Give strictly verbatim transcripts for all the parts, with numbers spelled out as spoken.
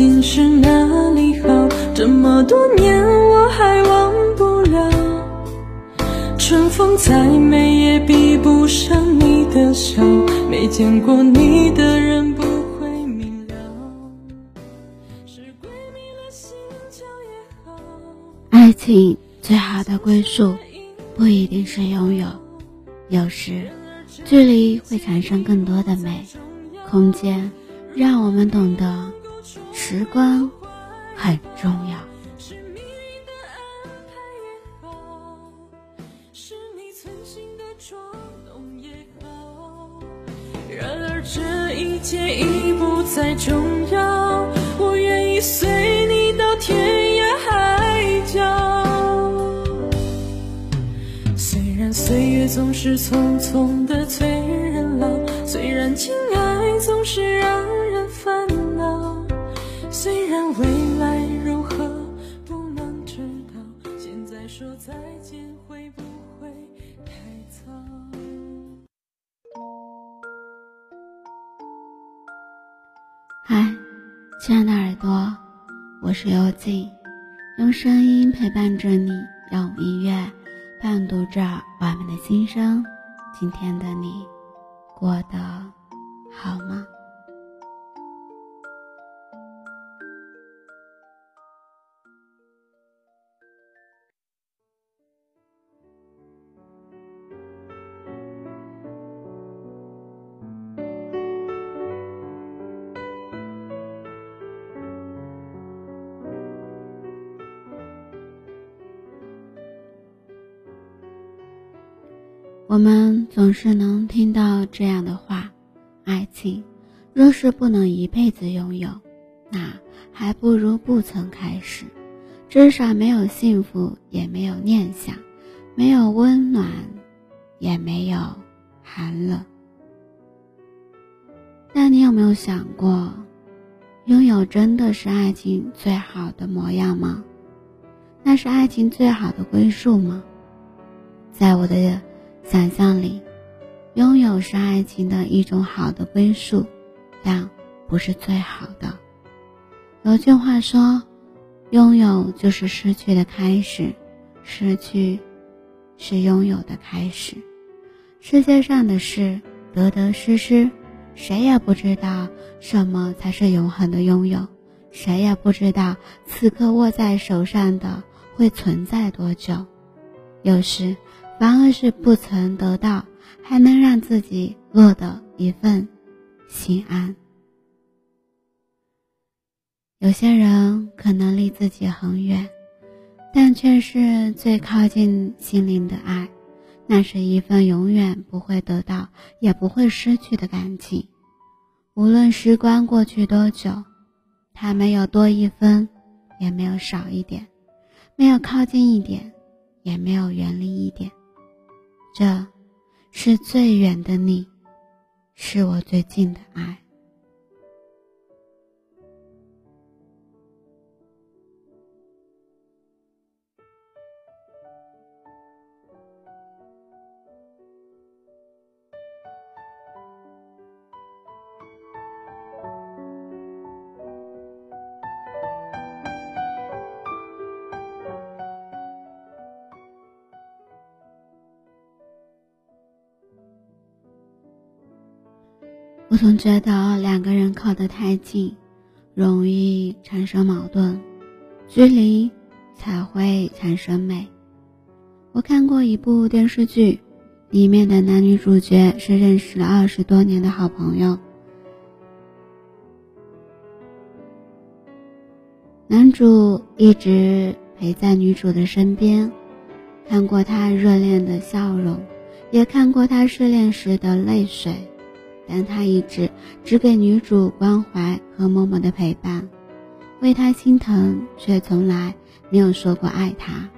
竟是哪里好，这么多年我还忘不了。春风再美也比不上你的笑，没见过你的人不会明了。是闺蜜和心交也好。爱情最好的归宿不一定是拥有，有时距离会产生更多的美。空间让我们懂得时光很重要。然而这一切已不再重要，我愿意随你到天涯海角。虽然岁月总是匆匆的催人老，虽然情爱总是让人烦恼，虽然未来如何不能知道，现在说再见会不会太早。嗨，亲爱的耳朵，我是幽静，用声音陪伴着你，让我们音乐伴读着我们的心声。今天的你过得好吗？我们总是能听到这样的话，爱情若是不能一辈子拥有，那还不如不曾开始，至少没有幸福，也没有念想，没有温暖，也没有寒冷。但你有没有想过，拥有真的是爱情最好的模样吗？那是爱情最好的归宿吗？在我的想象里，拥有是爱情的一种好的归宿，但不是最好的。有句话说，拥有就是失去的开始，失去是拥有的开始。世界上的事得得失失，谁也不知道什么才是永恒的拥有，谁也不知道此刻握在手上的会存在多久。有时反而是不曾得到，还能让自己落得一份心安。有些人可能离自己很远，但却是最靠近心灵的爱，那是一份永远不会得到也不会失去的感情。无论时光过去多久，它没有多一分，也没有少一点，没有靠近一点，也没有远离一点。这是最远的你，是我最近的爱。我总觉得两个人靠得太近，容易产生矛盾，距离才会产生美。我看过一部电视剧，里面的男女主角是认识了二十多年的好朋友。男主一直陪在女主的身边，看过她热恋的笑容，也看过她失恋时的泪水。但他一直只给女主关怀和默默的陪伴，为她心疼，却从来没有说过爱她。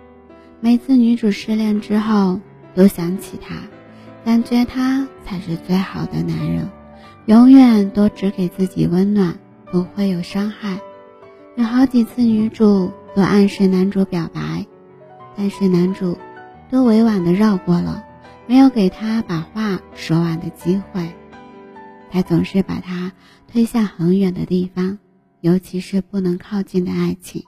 每次女主失恋之后，都想起他，感觉他才是最好的男人，永远都只给自己温暖，不会有伤害。有好几次女主都暗示男主表白，但是男主都委婉的绕过了，没有给他把话说完的机会。他总是把她推向很远的地方，尤其是不能靠近的爱情。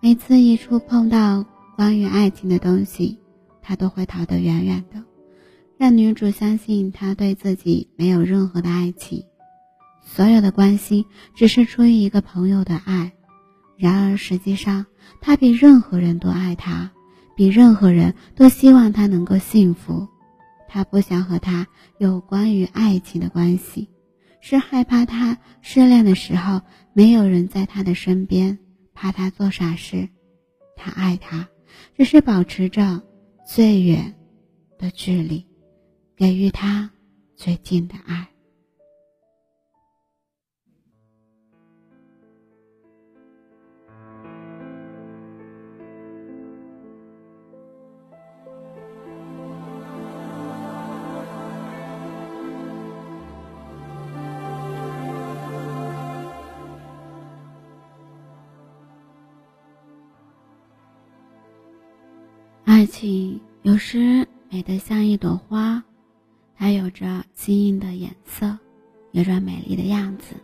每次一触碰到关于爱情的东西，他都会逃得远远的，让女主相信他对自己没有任何的爱情，所有的关系只是出于一个朋友的爱。然而实际上，他比任何人都爱他，比任何人都希望他能够幸福。他不想和他有关于爱情的关系，是害怕他失恋的时候没有人在他的身边，怕他做傻事。他爱他，只是保持着最远的距离，给予他最近的爱。爱情有时美得像一朵花，它有着晶莹的颜色，有着美丽的样子，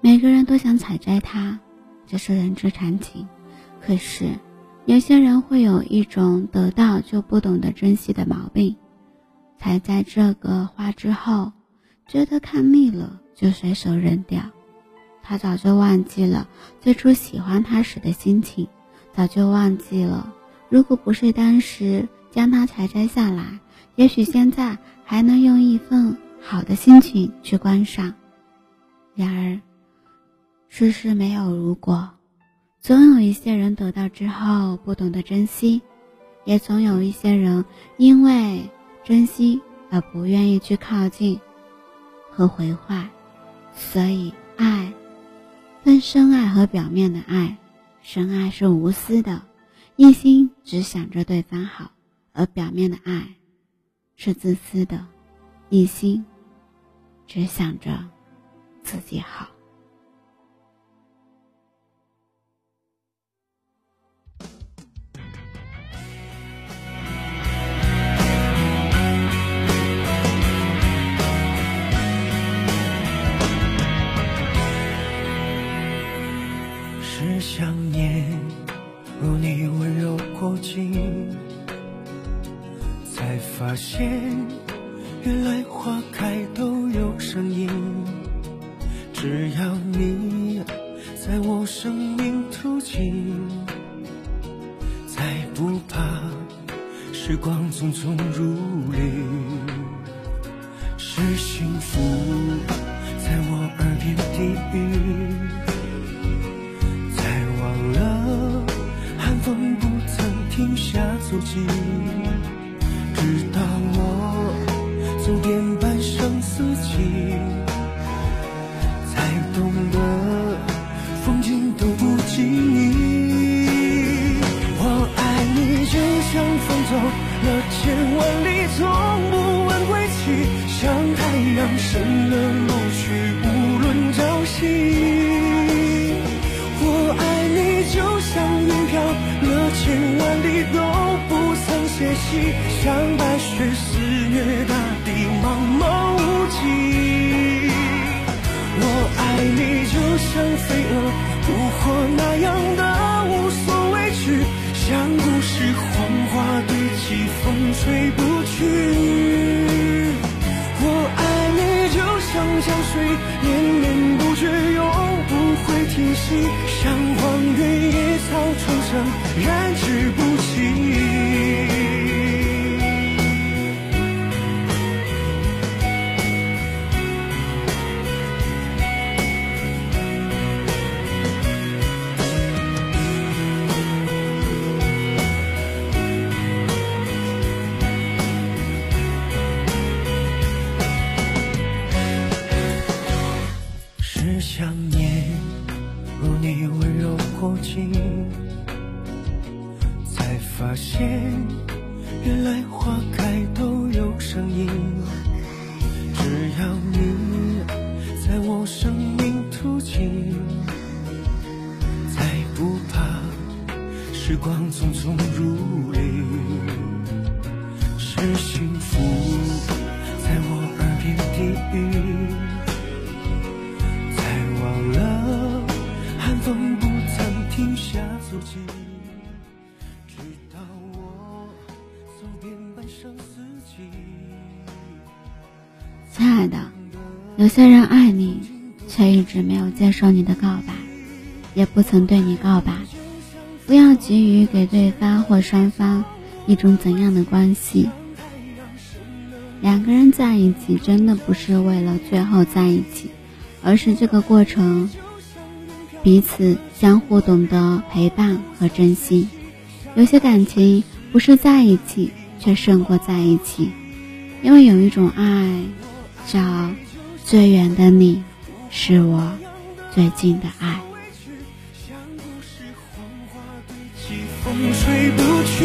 每个人都想采摘它，这是人之常情。可是有些人会有一种得到就不懂得珍惜的毛病，采摘这个花之后觉得看腻了就随手扔掉，他早就忘记了最初喜欢它时的心情，早就忘记了如果不是当时将它采摘下来，也许现在还能用一份好的心情去观赏。然而世事没有如果，总有一些人得到之后不懂得珍惜，也总有一些人因为珍惜而不愿意去靠近和回怀。所以爱分深爱和表面的爱，深爱是无私的，一心只想着对方好，而表面的爱是自私的，一心只想着自己好。是想念如你温柔过境，才发现原来花开都有声音。只要你在我生命途径，才不怕时光匆匆如旅。是幸福在我耳边低语，才忘了风不曾停下足迹，直到我走遍半生四季，才懂得风景都不及你。我爱你就像风走了千万里，从不问归期，像太阳升了落去，无论朝夕。我爱你就像云飘千万里都不曾歇息，像白雪肆虐大地茫茫无际。我爱你就像飞蛾扑火那样的无所畏惧，像故事黄花堆积，风吹不去。我爱你就像江水连绵不绝，永不会停息，像荒原野草重生，燃之不息。才发现原来花开都有声音，只要你在我生命途径，才不怕时光匆匆如旅。是幸福在我耳边低语，才忘了有些人爱你，却一直没有接受你的告白，也不曾对你告白。不要急于给对方或双方一种怎样的关系。两个人在一起真的不是为了最后在一起，而是这个过程彼此相互懂得陪伴和珍惜。有些感情不是在一起，却胜过在一起，因为有一种爱叫最远的你是我最近的爱。风吹不去，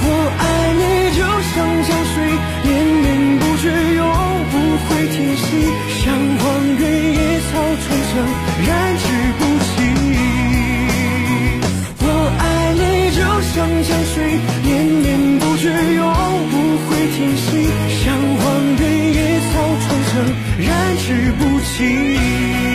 我爱你就像江水，连绵不绝永不会停息，像荒原野草春生燃之不息。我爱你就像江水，连绵不绝永不会停息，像荒原野草春生燃之不息。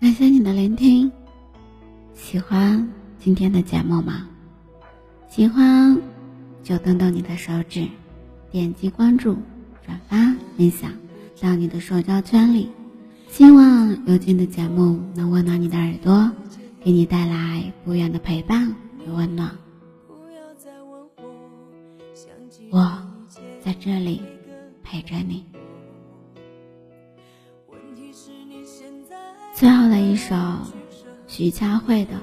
感谢你的聆听，喜欢今天的节目吗？喜欢就动动你的手指，点击关注、转发、分享到你的社交圈里。希望有尽的节目能温暖你的耳朵，给你带来不远的陪伴与温暖。我在这里陪着你。最后的一首徐佳慧的《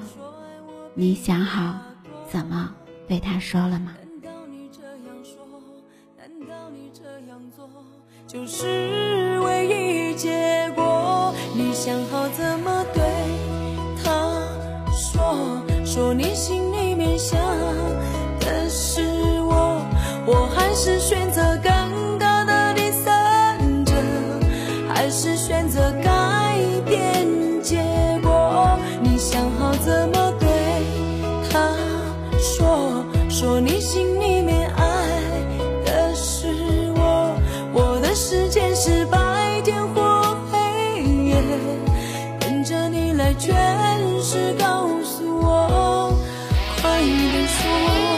你想好怎么对他说了吗》。难道你这样说，难道你这样做就是唯一结果？你想好怎么对他说，说你心里面想的是我，我还是选择尴尬的第三者，还是选择改变结果？你想好怎么对他说，说你心里面爱的是我，我的时间是白天或黑夜，跟着你来诠释，告诉我，快点说。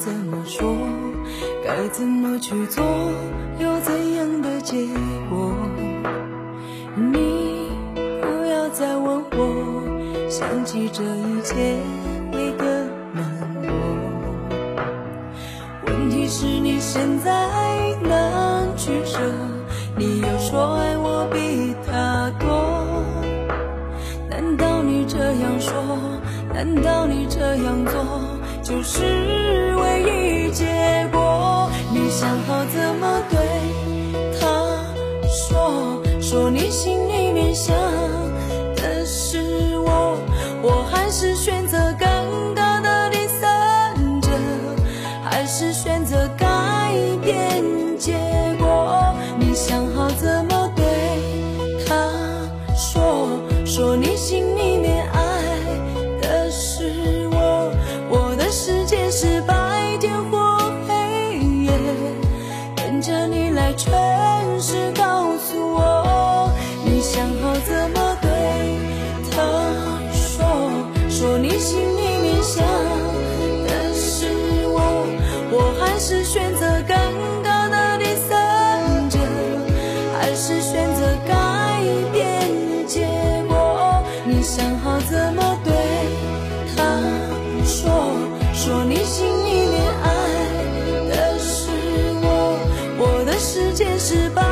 怎么说，该怎么去做，有怎样的结果？你不要再问我，想起这一切会更难过。问题是你现在难取舍，你又说爱我比他多。难道你这样说，难道你这样做就是唯一结果？你想好怎么对他说，说你心里面想的是我，我还是选择尴尬的第三者，还是选择改变结果？你想好怎么对他说，说你心里面爱的是我，我的世界是白天或黑夜，跟着你来诠释，告诉我，你想好怎么对他说，说你心里面想的是我，我还是选择尴尬的第三者，还是选择改变结果？你想好怎么对他说，说你心里面爱的是我，我的世界是白。